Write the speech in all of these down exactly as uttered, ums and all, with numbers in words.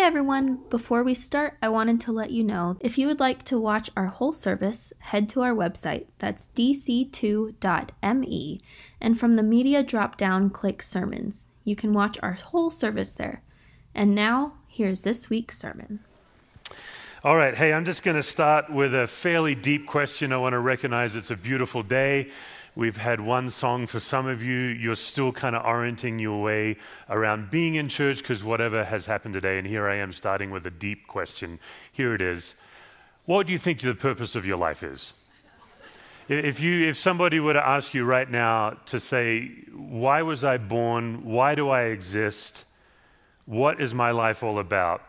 Hey everyone, before we start, I wanted to let you know, if you would like to watch our whole service, head to our website, that's d c two dot m e, and from the media drop-down, click sermons. You can watch our whole service there. And now, here's this week's sermon. All right, hey, I'm just going to start with a fairly deep question. I want to recognize it's a beautiful day. We've had one song for some of you. You're still kind of orienting your way around being in church because whatever has happened today, and here I am starting with a deep question. Here it is. What do you think the purpose of your life is? If you, if somebody were to ask you right now to say, why was I born? Why do I exist? What is my life all about?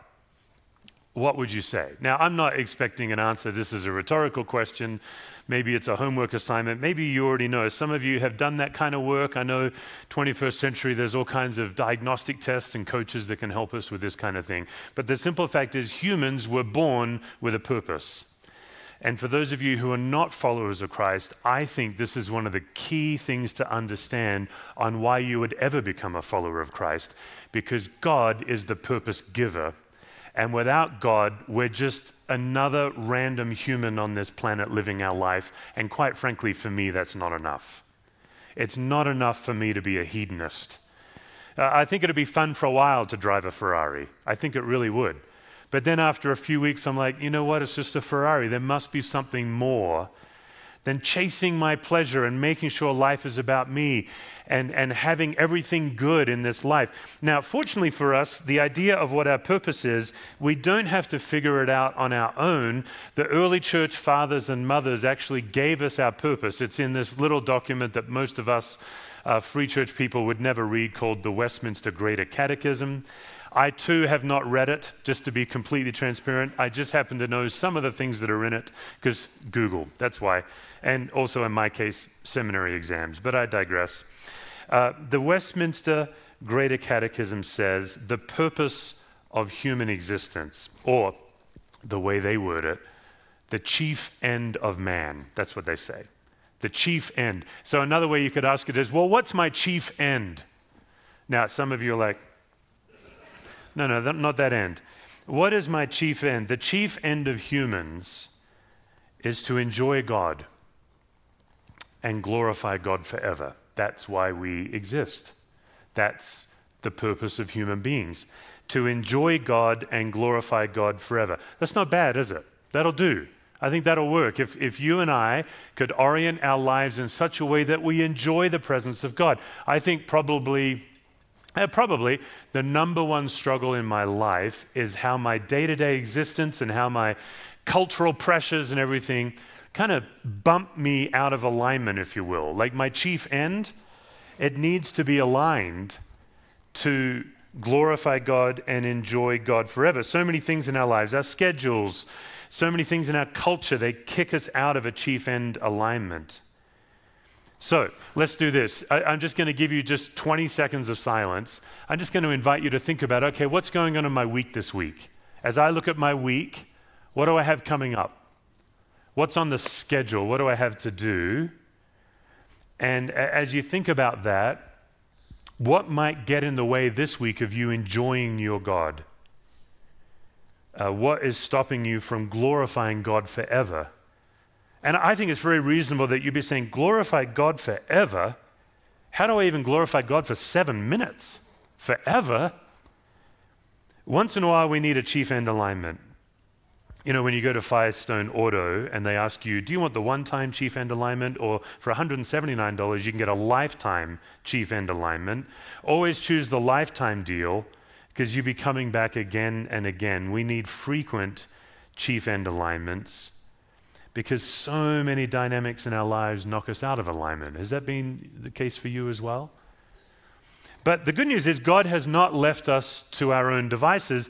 What would you say? Now, I'm not expecting an answer. This is a rhetorical question. Maybe it's a homework assignment. Maybe you already know. Some of you have done that kind of work. I know twenty-first century, there's all kinds of diagnostic tests and coaches that can help us with this kind of thing. But the simple fact is humans were born with a purpose. And for those of you who are not followers of Christ, I think this is one of the key things to understand on why you would ever become a follower of Christ, because God is the purpose giver. And without God, we're just another random human on this planet living our life. And quite frankly, for me, that's not enough. It's not enough for me to be a hedonist. Uh, I think it'd be fun for a while to drive a Ferrari. I think it really would. But then after a few weeks, I'm like, you know what? It's just a Ferrari. There must be something more than chasing my pleasure and making sure life is about me and, and having everything good in this life. Now, fortunately for us, the idea of what our purpose is, we don't have to figure it out on our own. The early church fathers and mothers actually gave us our purpose. It's in this little document that most of us uh, free church people would never read called the Westminster Greater Catechism. I too have not read it, just to be completely transparent. I just happen to know some of the things that are in it, because Google, that's why. And also in my case, seminary exams, but I digress. Uh, the Westminster Greater Catechism says the purpose of human existence, or the way they word it, the chief end of man. That's what they say, the chief end. So another way you could ask it is, well, what's my chief end? Now, some of you are like, No, no, th- not that end. What is my chief end? The chief end of humans is to enjoy God and glorify God forever. That's why we exist. That's the purpose of human beings, to enjoy God and glorify God forever. That's not bad, is it? That'll do. I think that'll work. If if you and I could orient our lives in such a way that we enjoy the presence of God, I think probably... Uh, probably the number one struggle in my life is how my day-to-day existence and how my cultural pressures and everything kind of bump me out of alignment, if you will. Like my chief end, it needs to be aligned to glorify God and enjoy God forever. So many things in our lives, our schedules, so many things in our culture, they kick us out of a chief end alignment. So let's do this. I, I'm just going to give you just twenty seconds of silence. I'm just going to invite you to think about, okay, what's going on in my week this week? As I look at my week, what do I have coming up? What's on the schedule? What do I have to do? And a- as you think about that, what might get in the way this week of you enjoying your God? Uh, what is stopping you from glorifying God forever? And I think it's very reasonable that you'd be saying, glorify God forever? How do I even glorify God for seven minutes? Forever? Once in a while, we need a chief end alignment. You know, when you go to Firestone Auto and they ask you, do you want the one-time chief end alignment? Or for one hundred seventy-nine dollars, you can get a lifetime chief end alignment. Always choose the lifetime deal because you'll be coming back again and again. We need frequent chief end alignments, because so many dynamics in our lives knock us out of alignment. Has that been the case for you as well? But the good news is God has not left us to our own devices.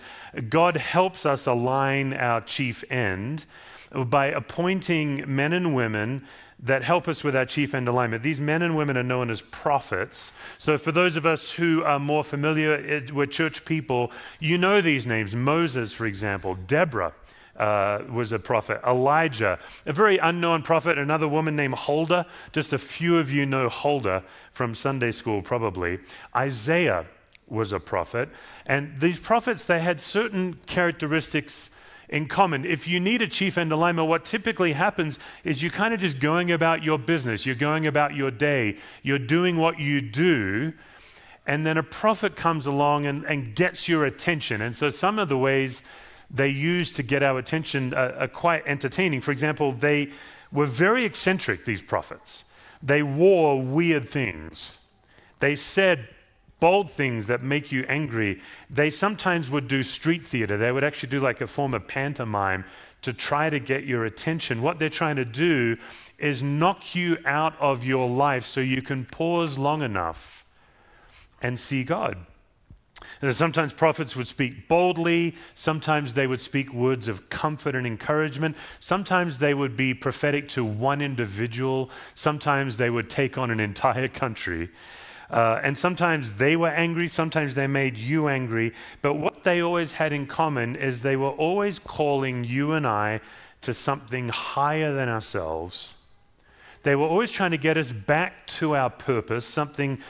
God helps us align our chief end by appointing men and women that help us with our chief end alignment. These men and women are known as prophets. So for those of us who are more familiar with church people, you know these names. Moses, for example, Deborah, Uh, was a prophet. Elijah, a very unknown prophet, another woman named Huldah. Just a few of you know Huldah from Sunday school, probably. Isaiah was a prophet. And these prophets, they had certain characteristics in common. If you need a chief and a lema, what typically happens is you're kind of just going about your business, you're going about your day, you're doing what you do, and then a prophet comes along and, and gets your attention. And so some of the ways they use to get our attention are, are quite entertaining. For example, they were very eccentric, these prophets. They wore weird things. They said bold things that make you angry. They sometimes would do street theater. They would actually do like a form of pantomime to try to get your attention. What they're trying to do is knock you out of your life so you can pause long enough and see God. And sometimes prophets would speak boldly. Sometimes they would speak words of comfort and encouragement. Sometimes they would be prophetic to one individual. Sometimes they would take on an entire country. Uh, and sometimes they were angry, sometimes they made you angry, but what they always had in common is they were always calling you and I to something higher than ourselves. They were always trying to get us back to our purpose, something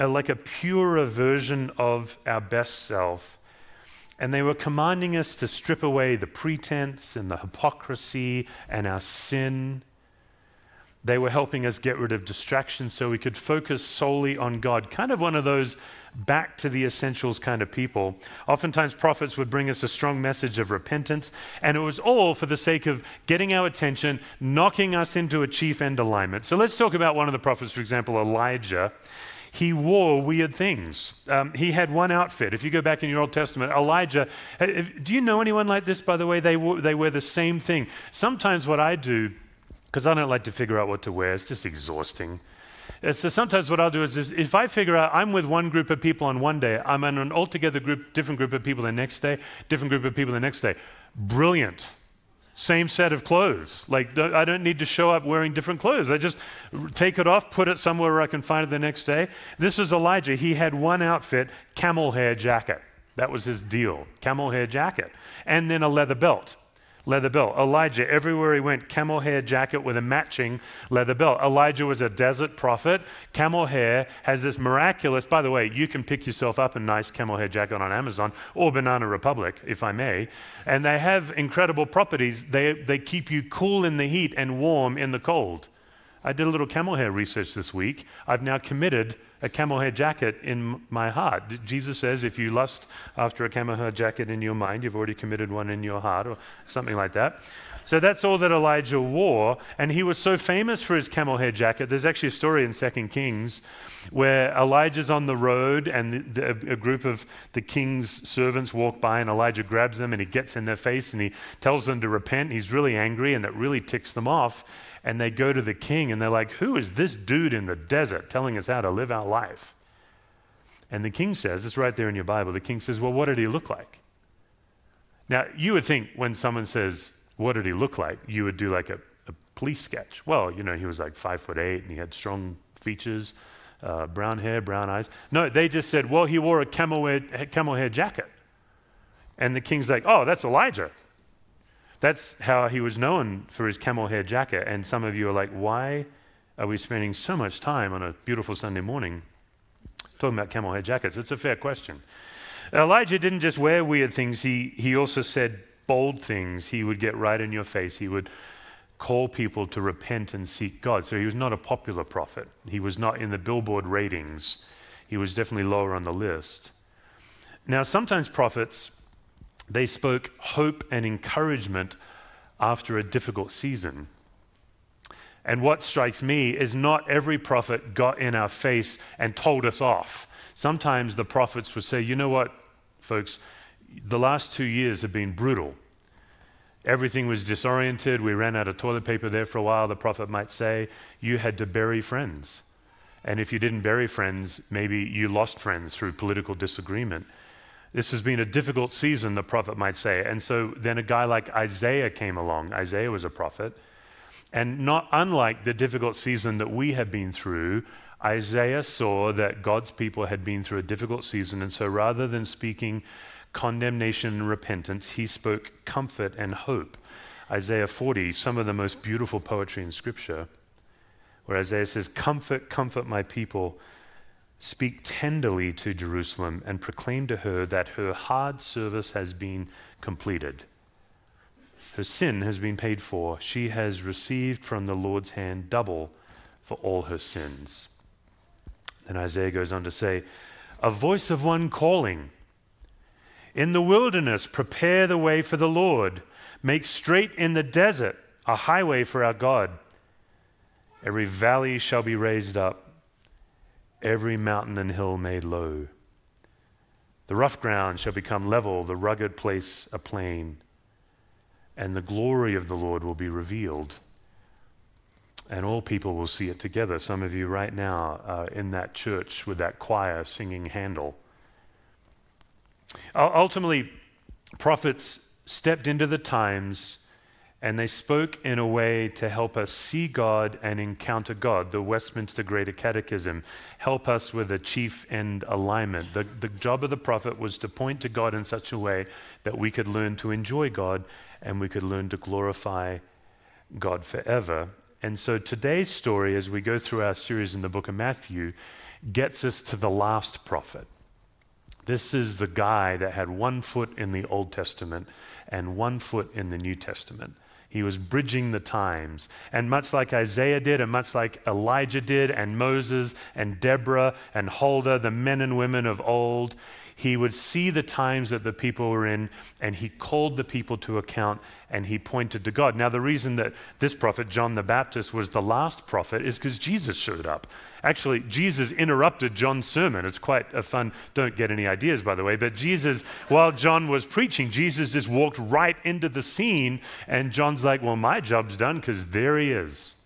uh, like a purer version of our best self. And they were commanding us to strip away the pretense and the hypocrisy and our sin. They were helping us get rid of distractions so we could focus solely on God. Kind of one of those back to the essentials kind of people. Oftentimes prophets would bring us a strong message of repentance, and it was all for the sake of getting our attention, knocking us into a chief end alignment. So let's talk about one of the prophets, for example, Elijah. He wore weird things. Um, he had one outfit. If you go back in your Old Testament, Elijah, do you know anyone like this, by the way? They, w- they wear the same thing. Sometimes what I do, because I don't like to figure out what to wear. It's just exhausting. And so sometimes what I'll do is, is if I figure out I'm with one group of people on one day, I'm in an altogether group, different group of people the next day, different group of people the next day. Brilliant. Same set of clothes. Like I don't need to show up wearing different clothes. I just take it off, put it somewhere where I can find it the next day. This is Elijah. He had one outfit, camel hair jacket. That was his deal, camel hair jacket. And then a leather belt. Leather belt. Elijah, everywhere he went, camel hair jacket with a matching leather belt. Elijah was a desert prophet. Camel hair has this miraculous, by the way, you can pick yourself up a nice camel hair jacket on Amazon or Banana Republic, if I may. And they have incredible properties. They, they keep you cool in the heat and warm in the cold. I did a little camel hair research this week. I've now committed a camel hair jacket in my heart. Jesus says, if you lust after a camel hair jacket in your mind, you've already committed one in your heart, or something like that. So that's all that Elijah wore, and he was so famous for his camel hair jacket. There's actually a story in Second Kings where Elijah's on the road, and the, the, a group of the king's servants walk by, and Elijah grabs them, and he gets in their face, and he tells them to repent. He's really angry, and that really ticks them off. And they go to the king, and they're like, who is this dude in the desert telling us how to live our life? And the king says, it's right there in your Bible, the king says, well, what did he look like? Now, you would think when someone says, what did he look like? You would do like a, a police sketch. Well, you know, he was like five foot eight, and he had strong features, uh, brown hair, brown eyes. No, they just said, well, he wore a camel hair, camel hair jacket. And the king's like, oh, that's Elijah. That's how he was known for his camel hair jacket. And some of you are like, why are we spending so much time on a beautiful Sunday morning talking about camel hair jackets? It's a fair question. Elijah didn't just wear weird things. He, he also said bold things. He would get right in your face. He would call people to repent and seek God. So he was not a popular prophet. He was not in the Billboard ratings. He was definitely lower on the list. Now, sometimes prophets, they spoke hope and encouragement after a difficult season. And what strikes me is not every prophet got in our face and told us off. Sometimes the prophets would say, you know what, folks, the last two years have been brutal. Everything was disoriented. We ran out of toilet paper there for a while. The prophet might say, you had to bury friends. And if you didn't bury friends, maybe you lost friends through political disagreement. This has been a difficult season, the prophet might say. And so then a guy like Isaiah came along. Isaiah was a prophet. And not unlike the difficult season that we have been through, Isaiah saw that God's people had been through a difficult season. And so rather than speaking condemnation and repentance, he spoke comfort and hope. Isaiah forty, some of the most beautiful poetry in Scripture, where Isaiah says, "Comfort, comfort my people. Speak tenderly to Jerusalem and proclaim to her that her hard service has been completed. Her sin has been paid for. She has received from the Lord's hand double for all her sins." Then Isaiah goes on to say, "A voice of one calling, 'In the wilderness, prepare the way for the Lord. Make straight in the desert a highway for our God. Every valley shall be raised up, every mountain and hill made low. The rough ground shall become level, the rugged place a plain, and the glory of the Lord will be revealed, and all people will see it together.'" Some of you right now are in that church with that choir singing Handel. Ultimately, prophets stepped into the times and they spoke in a way to help us see God and encounter God. The Westminster Greater Catechism help us with a chief end alignment. The, the job of the prophet was to point to God in such a way that we could learn to enjoy God and we could learn to glorify God forever. And so today's story, as we go through our series in the book of Matthew, gets us to the last prophet. This is the guy that had one foot in the Old Testament and one foot in the New Testament. He was bridging the times. And much like Isaiah did, and much like Elijah did, and Moses, and Deborah, and Huldah, the men and women of old, he would see the times that the people were in, and he called the people to account, and he pointed to God. Now, the reason that this prophet, John the Baptist, was the last prophet is because Jesus showed up. Actually, Jesus interrupted John's sermon. It's quite a fun, don't get any ideas, by the way, but Jesus, while John was preaching, Jesus just walked right into the scene, and John's like, well, my job's done because there he is.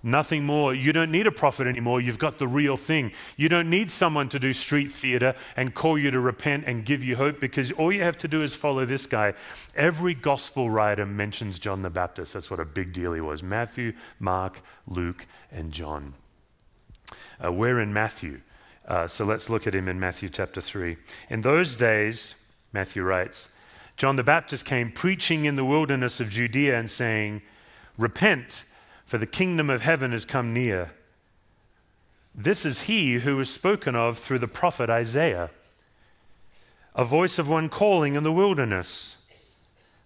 Nothing more. You don't need a prophet anymore. You've got the real thing. You don't need someone to do street theater and call you to repent and give you hope, because all you have to do is follow this guy. Every gospel writer mentions John the Baptist. That's what a big deal he was. Matthew, Mark, Luke, and John. Uh, we're in Matthew. Uh, so let's look at him in Matthew chapter three. "In those days," Matthew writes, "John the Baptist came preaching in the wilderness of Judea and saying, 'Repent, for the kingdom of heaven has come near.' This is he who was spoken of through the prophet Isaiah. 'A voice of one calling in the wilderness,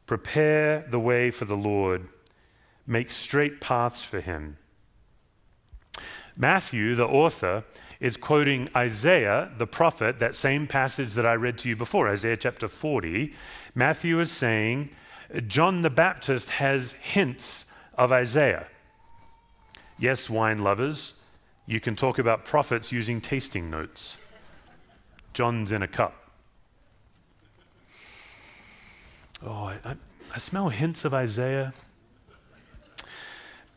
prepare the way for the Lord, make straight paths for him.'" Matthew, the author, is quoting Isaiah, the prophet, that same passage that I read to you before, Isaiah chapter forty. Matthew is saying, John the Baptist has hints of Isaiah. Yes, wine lovers, you can talk about prophets using tasting notes. John's in a cup. Oh, I, I, I smell hints of Isaiah.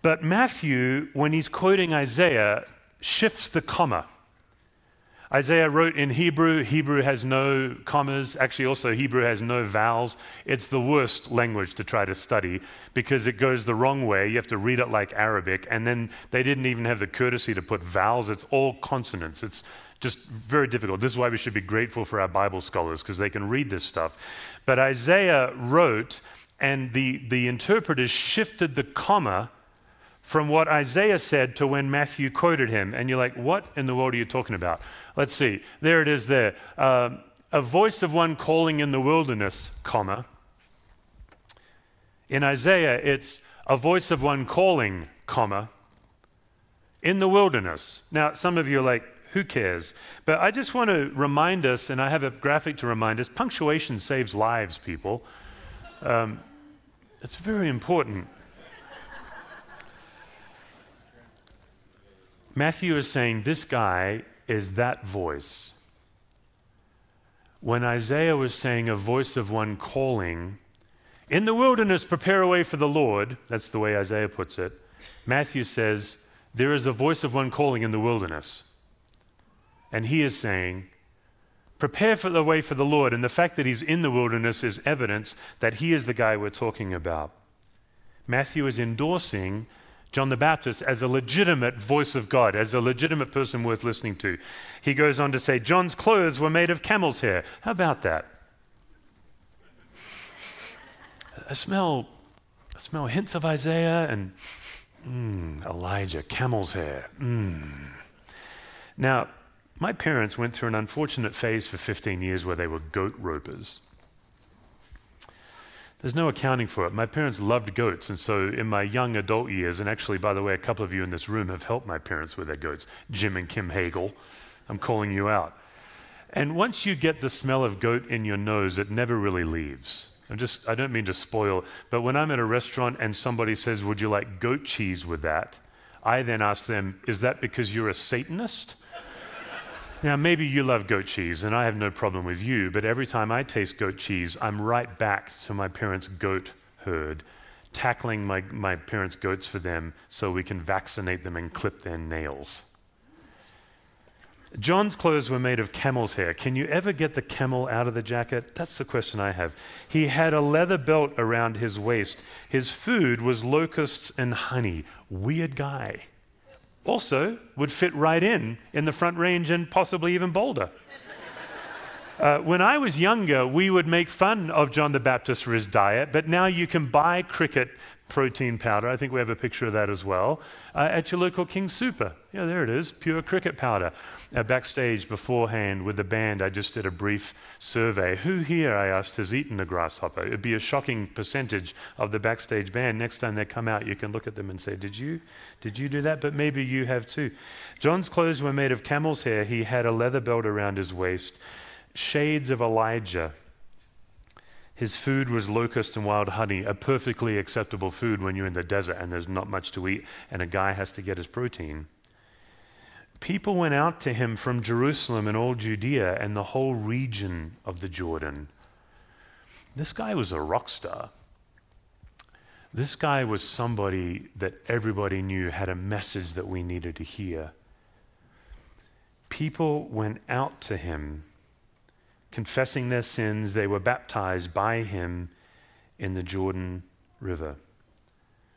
But Matthew, when he's quoting Isaiah, shifts the comma. Isaiah wrote in Hebrew. Hebrew has no commas. Actually, also Hebrew has no vowels. It's the worst language to try to study because it goes the wrong way. You have to read it like Arabic. And then they didn't even have the courtesy to put vowels. It's all consonants. It's just very difficult. This is why we should be grateful for our Bible scholars, because they can read this stuff. But Isaiah wrote, and the, the interpreters shifted the comma from what Isaiah said to when Matthew quoted him. And you're like, what in the world are you talking about? Let's see. There it is there. Uh, "A voice of one calling in the wilderness, comma." In Isaiah, it's "a voice of one calling, comma, in the wilderness." Now, some of you are like, who cares? But I just want to remind us, and I have a graphic to remind us, punctuation saves lives, people. Um, it's very important. Matthew is saying this guy is that voice. When Isaiah was saying a voice of one calling, in the wilderness prepare a way for the Lord, that's the way Isaiah puts it, Matthew says there is a voice of one calling in the wilderness. And he is saying, prepare for the way for the Lord. And the fact that he's in the wilderness is evidence that he is the guy we're talking about. Matthew is endorsing John the Baptist as a legitimate voice of God, as a legitimate person worth listening to. He goes on to say, John's clothes were made of camel's hair. How about that? I smell, I smell hints of Isaiah and mm, Elijah, camel's hair. Mm. Now, My parents went through an unfortunate phase for fifteen years where they were goat ropers. There's no accounting for it. My parents loved goats, and so in my young adult years, and actually, by the way, a couple of you in this room have helped my parents with their goats, Jim and Kim Hagel. I'm calling you out. And once you get the smell of goat in your nose, it never really leaves. I'm just, I don't mean to spoil, but when I'm at a restaurant and somebody says, would you like goat cheese with that? I then ask them, is that because you're a Satanist? Now, maybe you love goat cheese, and I have no problem with you, but every time I taste goat cheese, I'm right back to my parents' goat herd, tackling my, my parents' goats for them so we can vaccinate them and clip their nails. John's clothes were made of camel's hair. Can you ever get the camel out of the jacket? That's the question I have. He had a leather belt around his waist. His food was locusts and honey. Weird guy. Also would fit right in in the Front Range and possibly even Boulder. uh, when I was younger, we would make fun of John the Baptist for his diet, but now you can buy cricket protein powder. I think we have a picture of that as well uh, at your local King Super. Yeah, there it is, pure cricket powder. Uh, backstage beforehand with the band, I just did a brief survey. Who here, I asked, has eaten a grasshopper? It'd be a shocking percentage of the backstage band. Next time they come out, you can look at them and say, did you? Did you do that? But maybe you have too. John's clothes were made of camel's hair. He had a leather belt around his waist. Shades of Elijah. His food was locust and wild honey, a perfectly acceptable food when you're in the desert and there's not much to eat and a guy has to get his protein. People went out to him from Jerusalem and all Judea and the whole region of the Jordan. This guy was a rock star. This guy was somebody that everybody knew had a message that we needed to hear. People went out to him. Confessing their sins, they were baptized by him in the Jordan River.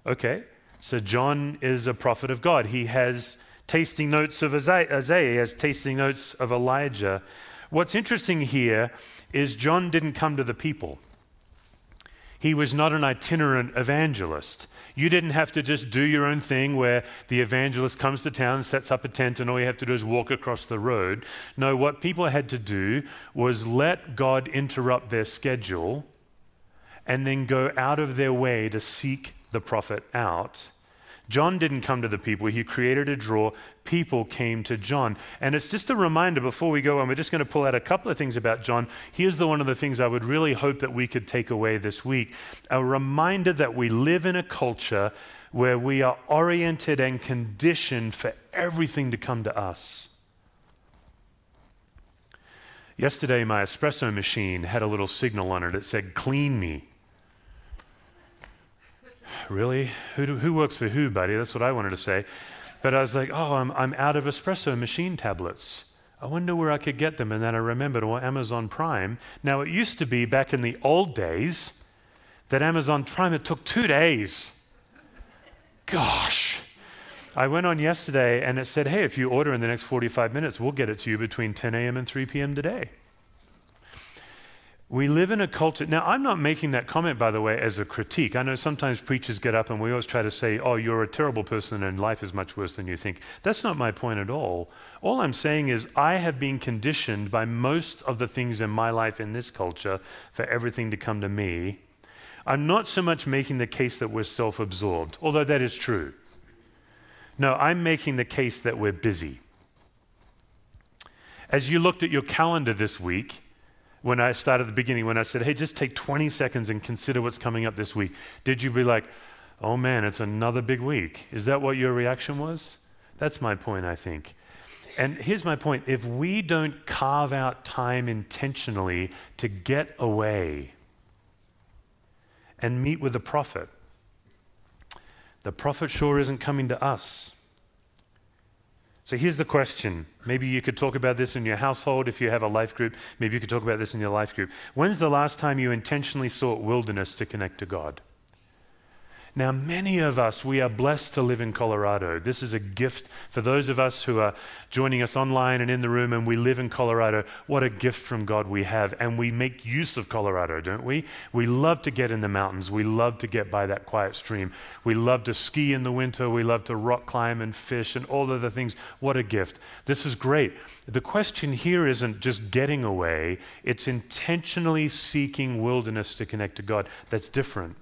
Okay, so John is a prophet of God. He has tasting notes of Isaiah, he has tasting notes of Elijah. What's interesting here is John didn't come to the people. He was not an itinerant evangelist. You didn't have to just do your own thing where the evangelist comes to town, sets up a tent, and all you have to do is walk across the road. No, what people had to do was let God interrupt their schedule and then go out of their way to seek the prophet out. John didn't come to the people. He created a draw. People came to John. And it's just a reminder before we go on, we're just going to pull out a couple of things about John. Here's the one of the things I would really hope that we could take away this week. A reminder that we live in a culture where we are oriented and conditioned for everything to come to us. Yesterday, my espresso machine had a little signal on it. It said, "Clean me." Really? Who, do, who works for who, buddy? That's what I wanted to say. But I was like, oh, I'm, I'm out of espresso machine tablets. I wonder where I could get them. And then I remembered, well, Amazon Prime. Now, it used to be back in the old days that Amazon Prime, it took two days. Gosh. I went on yesterday and it said, hey, if you order in the next forty-five minutes, we'll get it to you between ten a.m. and three p.m. today. We live in a culture. Now, I'm not making that comment, by the way, as a critique. I know sometimes preachers get up and we always try to say, oh, you're a terrible person and life is much worse than you think. That's not my point at all. All I'm saying is I have been conditioned by most of the things in my life in this culture for everything to come to me. I'm not so much making the case that we're self-absorbed, although that is true. No, I'm making the case that we're busy. As you looked at your calendar this week, when I started at the beginning, when I said, hey, just take twenty seconds and consider what's coming up this week, did you be like, oh man, it's another big week? Is that what your reaction was? That's my point, I think. And here's my point. If we don't carve out time intentionally to get away and meet with the prophet, the prophet sure isn't coming to us. So here's the question. Maybe you could talk about this in your household if you have a life group. Maybe you could talk about this in your life group. When's the last time you intentionally sought wilderness to connect to God? Now, many of us, we are blessed to live in Colorado. This is a gift for those of us who are joining us online and in the room, and we live in Colorado. What a gift from God we have. And we make use of Colorado, don't we? We love to get in the mountains. We love to get by that quiet stream. We love to ski in the winter. We love to rock climb and fish and all of the things. What a gift. This is great. The question here isn't just getting away. It's intentionally seeking wilderness to connect to God. That's different,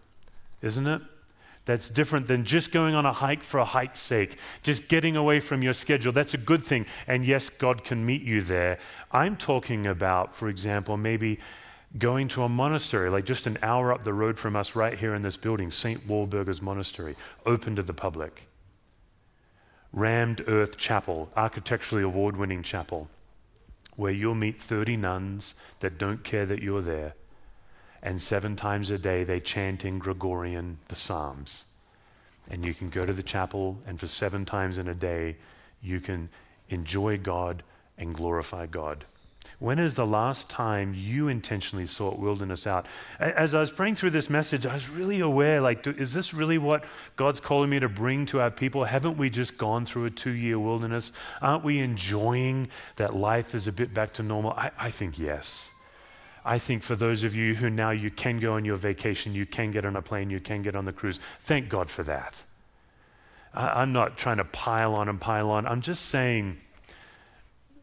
isn't it? That's different than just going on a hike for a hike's sake, just getting away from your schedule. That's a good thing. And yes, God can meet you there. I'm talking about, for example, maybe going to a monastery, like just an hour up the road from us right here in this building, Saint Walburga's Monastery, open to the public. Rammed earth chapel, architecturally award-winning chapel, where you'll meet thirty nuns that don't care that you're there. And seven times a day they chant in Gregorian the Psalms. And you can go to the chapel, and for seven times in a day you can enjoy God and glorify God. When is the last time you intentionally sought wilderness out? As I was praying through this message, I was really aware, like, is this really what God's calling me to bring to our people? Haven't we just gone through a two-year wilderness? Aren't we enjoying that life is a bit back to normal? I, I think yes. I think for those of you who now you can go on your vacation, you can get on a plane, you can get on the cruise. Thank God for that. I, I'm not trying to pile on and pile on. I'm just saying,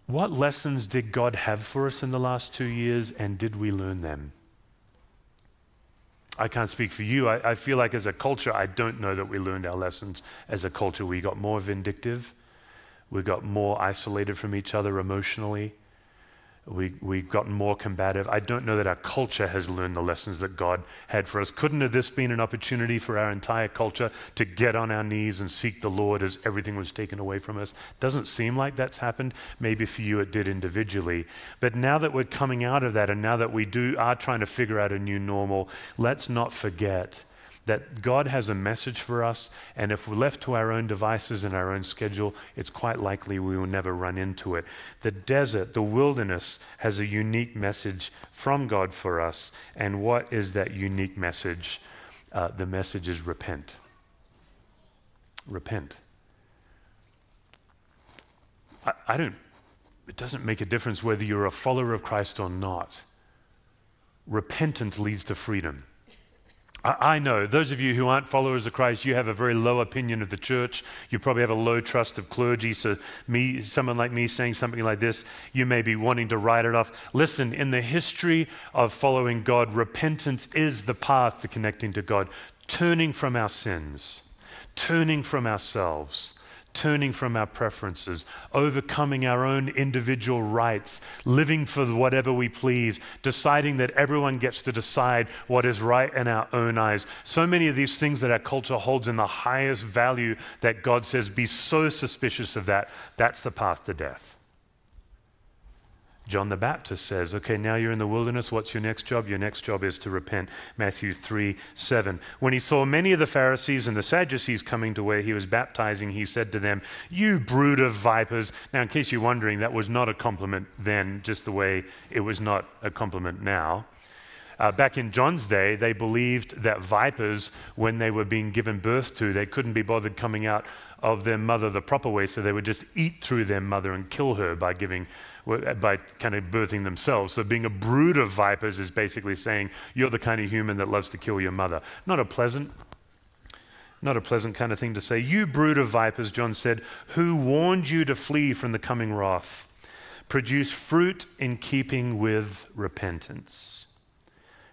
what lessons did God have for us in the last two years, and did we learn them? I can't speak for you. I, I feel like as a culture, I don't know that we learned our lessons. As a culture, we got more vindictive. We got more isolated from each other emotionally. We, we've gotten more combative. I don't know that our culture has learned the lessons that God had for us. Couldn't have this been an opportunity for our entire culture to get on our knees and seek the Lord as everything was taken away from us? Doesn't seem like that's happened. Maybe for you it did individually. But now that we're coming out of that, and now that we do are trying to figure out a new normal, let's not forget that God has a message for us, and if we're left to our own devices and our own schedule, it's quite likely we will never run into it. The desert, the wilderness, has a unique message from God for us, and what is that unique message? Uh, the message is repent. Repent. I, I don't, it doesn't make a difference whether you're a follower of Christ or not. Repentance leads to freedom. I know, those of you who aren't followers of Christ, you have a very low opinion of the church. You probably have a low trust of clergy. So me, someone like me saying something like this, you may be wanting to write it off. Listen, in the history of following God, repentance is the path to connecting to God. Turning from our sins, turning from ourselves, turning from our preferences, overcoming our own individual rights, living for whatever we please, deciding that everyone gets to decide what is right in our own eyes. So many of these things that our culture holds in the highest value that God says, be so suspicious of that, that's the path to death. John the Baptist says, okay, now you're in the wilderness, what's your next job? Your next job is to repent. Matthew three seven. When he saw many of the Pharisees and the Sadducees coming to where he was baptizing, he said to them, you brood of vipers. Now, in case you're wondering, that was not a compliment then, just the way it was not a compliment now. Uh, back in John's day, they believed that vipers, when they were being given birth to, they couldn't be bothered coming out of their mother the proper way, so they would just eat through their mother and kill her by giving, by kind of birthing themselves. So being a brood of vipers is basically saying you're the kind of human that loves to kill your mother. Not a pleasant, not a pleasant kind of thing to say. You brood of vipers, John said, who warned you to flee from the coming wrath? Produce fruit in keeping with repentance.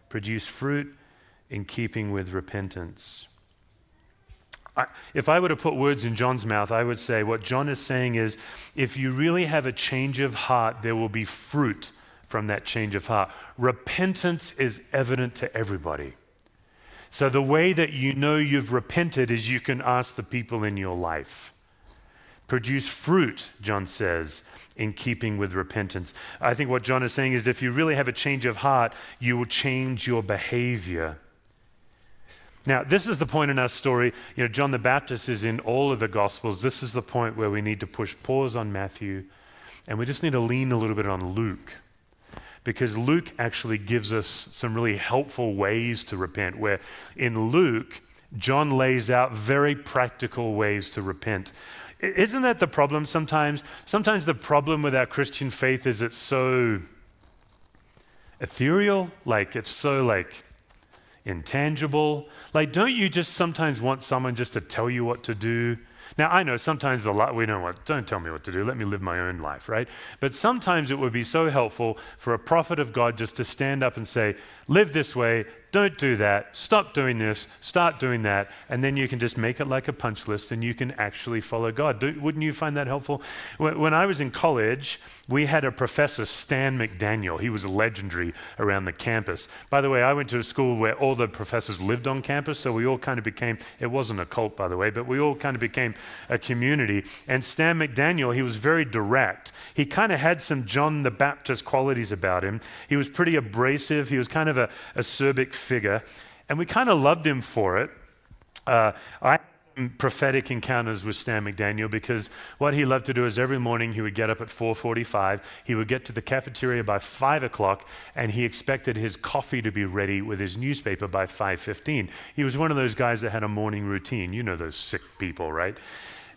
Produce fruit in keeping with repentance. I, if I were to put words in John's mouth, I would say what John is saying is, if you really have a change of heart, there will be fruit from that change of heart. Repentance is evident to everybody. So the way that you know you've repented is you can ask the people in your life. Produce fruit, John says, in keeping with repentance. I think what John is saying is if you really have a change of heart, you will change your behavior. Now, this is the point in our story. You know, John the Baptist is in all of the Gospels. This is the point where we need to push pause on Matthew, and we just need to lean a little bit on Luke, because Luke actually gives us some really helpful ways to repent, where in Luke, John lays out very practical ways to repent. Isn't that the problem sometimes? Sometimes the problem with our Christian faith is it's so ethereal, like it's so like intangible. Like, don't you just sometimes want someone just to tell you what to do? Now, I know sometimes the lot we don't want, don't tell me what to do, let me live my own life, right? But sometimes it would be so helpful for a prophet of God just to stand up and say, live this way, don't do that, stop doing this, start doing that, and then you can just make it like a punch list and you can actually follow God. Do, wouldn't you find that helpful? When I was in college, we had a professor, Stan McDaniel. He was legendary around the campus. By the way, I went to a school where all the professors lived on campus, so we all kind of became, it wasn't a cult, by the way, but we all kind of became a community. And Stan McDaniel, he was very direct. He kind of had some John the Baptist qualities about him. He was pretty abrasive. He was kind of a acerbic figure, and we kind of loved him for it. Uh, I had prophetic encounters with Stan McDaniel because what he loved to do is every morning he would get up at four forty-five, he would get to the cafeteria by five o'clock, and he expected his coffee to be ready with his newspaper by five fifteen. He was one of those guys that had a morning routine. You know those sick people, right?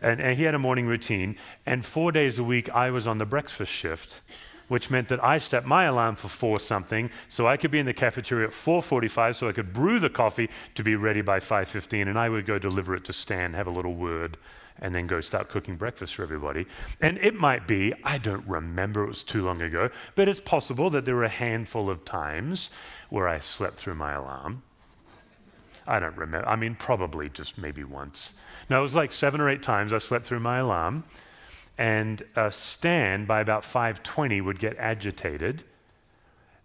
And, and he had a morning routine, and four days a week I was on the breakfast shift, which meant that I set my alarm for four something so I could be in the cafeteria at four forty-five so I could brew the coffee to be ready by five fifteen, and I would go deliver it to Stan, have a little word, and then go start cooking breakfast for everybody. And it might be, I don't remember, it was too long ago, but it's possible that there were a handful of times where I slept through my alarm. I don't remember, I mean probably just maybe once. No, it was like seven or eight times I slept through my alarm. And uh, Stan, by about five twenty, would get agitated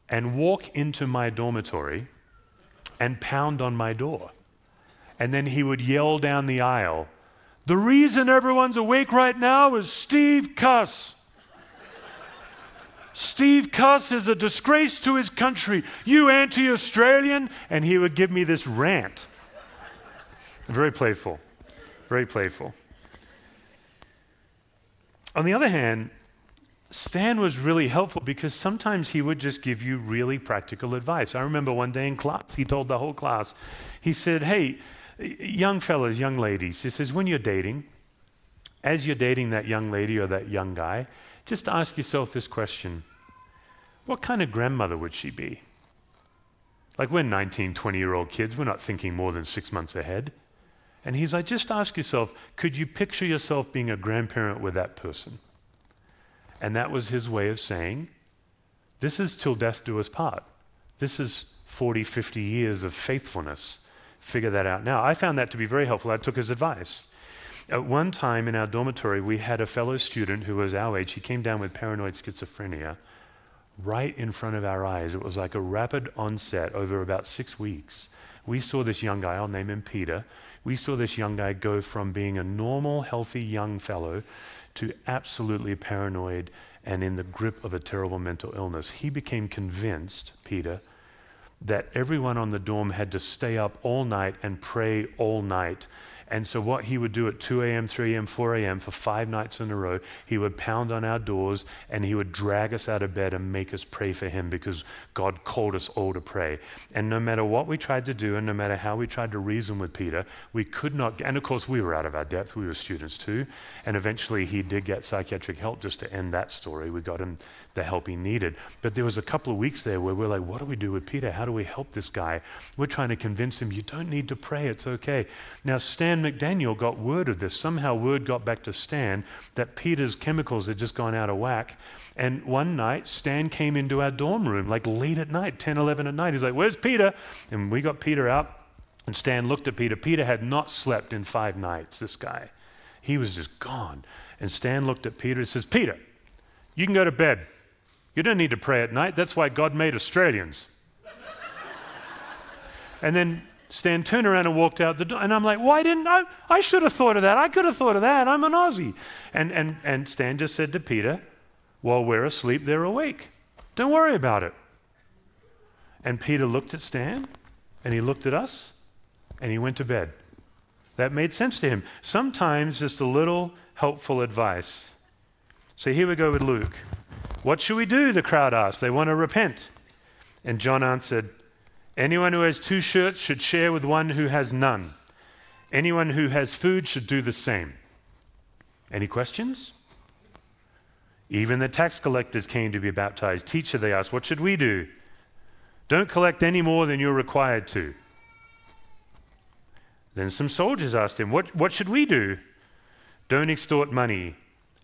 and walk into my dormitory and pound on my door. And then he would yell down the aisle, "The reason everyone's awake right now is Steve Cuss. Steve Cuss is a disgrace to his country. You anti-Australian." And he would give me this rant. Very playful, very playful. On the other hand, Stan was really helpful because sometimes he would just give you really practical advice. I remember one day in class, he told the whole class, he said, "Hey, young fellas, young ladies," he says, "when you're dating, as you're dating that young lady or that young guy, just ask yourself this question. What kind of grandmother would she be?" Like, we're nineteen, twenty-year-old kids. We're not thinking more than six months ahead. And he's like, just ask yourself, could you picture yourself being a grandparent with that person? And that was his way of saying, this is till death do us part. This is forty, fifty years of faithfulness. Figure that out now. I found that to be very helpful. I took his advice. At one time in our dormitory, we had a fellow student who was our age. He came down with paranoid schizophrenia right in front of our eyes. It was like a rapid onset over about six weeks. We saw this young guy, I'll name him Peter, we saw this young guy go from being a normal, healthy young fellow to absolutely paranoid and in the grip of a terrible mental illness. He became convinced, Peter, that everyone on the dorm had to stay up all night and pray all night. And so what he would do at two a.m., three a.m., four a.m. for five nights in a row, he would pound on our doors and he would drag us out of bed and make us pray for him because God called us all to pray. And no matter what we tried to do and no matter how we tried to reason with Peter, we could not, and of course we were out of our depth, we were students too, and eventually he did get psychiatric help just to end that story. We got him the help he needed. But there was a couple of weeks there where we're like, what do we do with Peter? How do we help this guy? We're trying to convince him, you don't need to pray, it's okay. Now Stan McDaniel got word of this. Somehow word got back to Stan that Peter's chemicals had just gone out of whack. And one night, Stan came into our dorm room, like late at night, ten, eleven at night. He's like, "Where's Peter?" And we got Peter out, and Stan looked at Peter. Peter had not slept in five nights, this guy. He was just gone. And Stan looked at Peter and says, "Peter, you can go to bed. You don't need to pray at night. That's why God made Australians." And then Stan turned around and walked out the door. And I'm like, why didn't I? I should have thought of that. I could have thought of that. I'm an Aussie. And, and, and Stan just said to Peter, while we're asleep, they're awake. Don't worry about it. And Peter looked at Stan, and he looked at us, and he went to bed. That made sense to him. Sometimes just a little helpful advice. So here we go with Luke. "What should we do?" the crowd asked. They want to repent. And John answered, "Anyone who has two shirts should share with one who has none. Anyone who has food should do the same. Any questions? Even the tax collectors came to be baptized. Teacher, they asked, what should we do? Don't collect any more than you're required to. Then some soldiers asked him, what, what should we do? Don't extort money.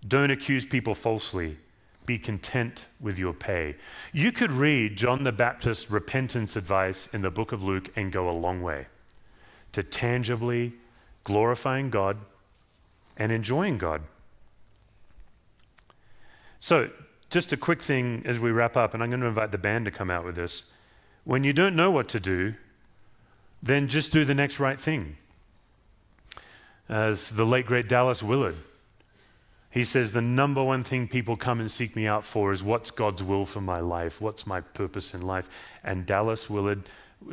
Don't accuse people falsely. Be content with your pay. You could read John the Baptist's repentance advice in the book of Luke and go a long way to tangibly glorifying God and enjoying God. So, just a quick thing as we wrap up, and I'm going to invite the band to come out with this. When you don't know what to do, then just do the next right thing. As the late, great Dallas Willard, he says, the number one thing people come and seek me out for is what's God's will for my life? What's my purpose in life? And Dallas Willard,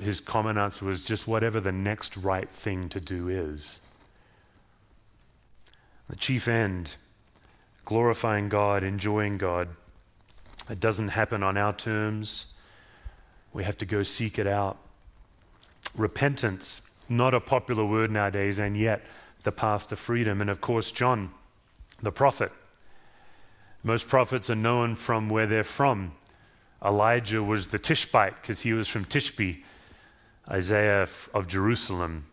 his common answer was just whatever the next right thing to do is. The chief end, glorifying God, enjoying God. It doesn't happen on our terms. We have to go seek it out. Repentance, not a popular word nowadays, and yet the path to freedom. And of course, John, the prophet. Most prophets are known from where they're from. Elijah was the Tishbite because he was from Tishbe. Isaiah of Jerusalem,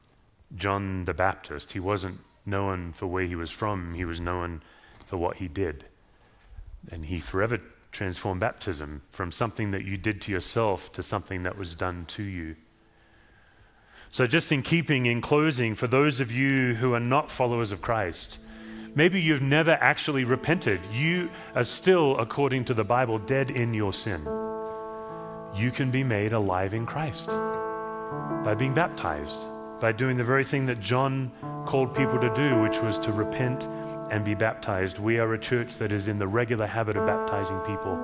John the Baptist. He wasn't known for where he was from. He was known for what he did. And he forever transformed baptism from something that you did to yourself to something that was done to you. So just in keeping, in closing, for those of you who are not followers of Christ, maybe you've never actually repented. You are still, according to the Bible, dead in your sin. You can be made alive in Christ by being baptized, by doing the very thing that John called people to do, which was to repent and be baptized. We are a church that is in the regular habit of baptizing people.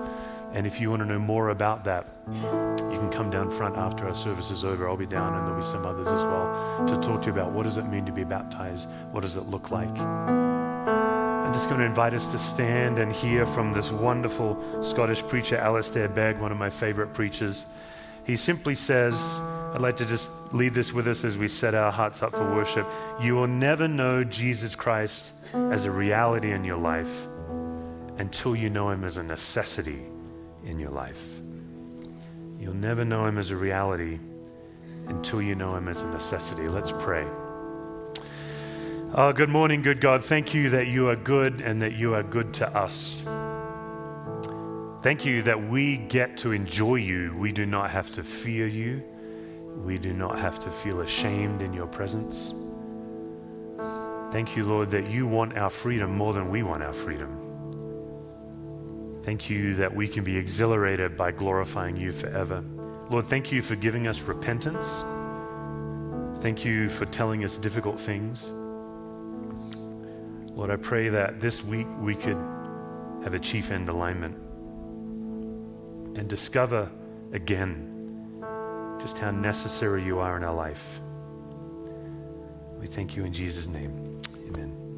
And if you want to know more about that, you can come down front after our service is over. I'll be down, and there'll be some others as well, to talk to you about what does it mean to be baptized? What does it look like? I'm just going to invite us to stand and hear from this wonderful Scottish preacher, Alistair Begg, one of my favorite preachers. He simply says, I'd like to just leave this with us as we set our hearts up for worship. You will never know Jesus Christ as a reality in your life until you know him as a necessity in your life. You'll never know him as a reality until you know him as a necessity. Let's pray. Oh, good morning, good God. Thank you that you are good and that you are good to us. Thank you that we get to enjoy you. We do not have to fear you. We do not have to feel ashamed in your presence. Thank you, Lord, that you want our freedom more than we want our freedom. Thank you that we can be exhilarated by glorifying you forever. Lord, thank you for giving us repentance. Thank you for telling us difficult things. Lord, I pray that this week we could have a chief end alignment and discover again just how necessary you are in our life. We thank you in Jesus' name. Amen.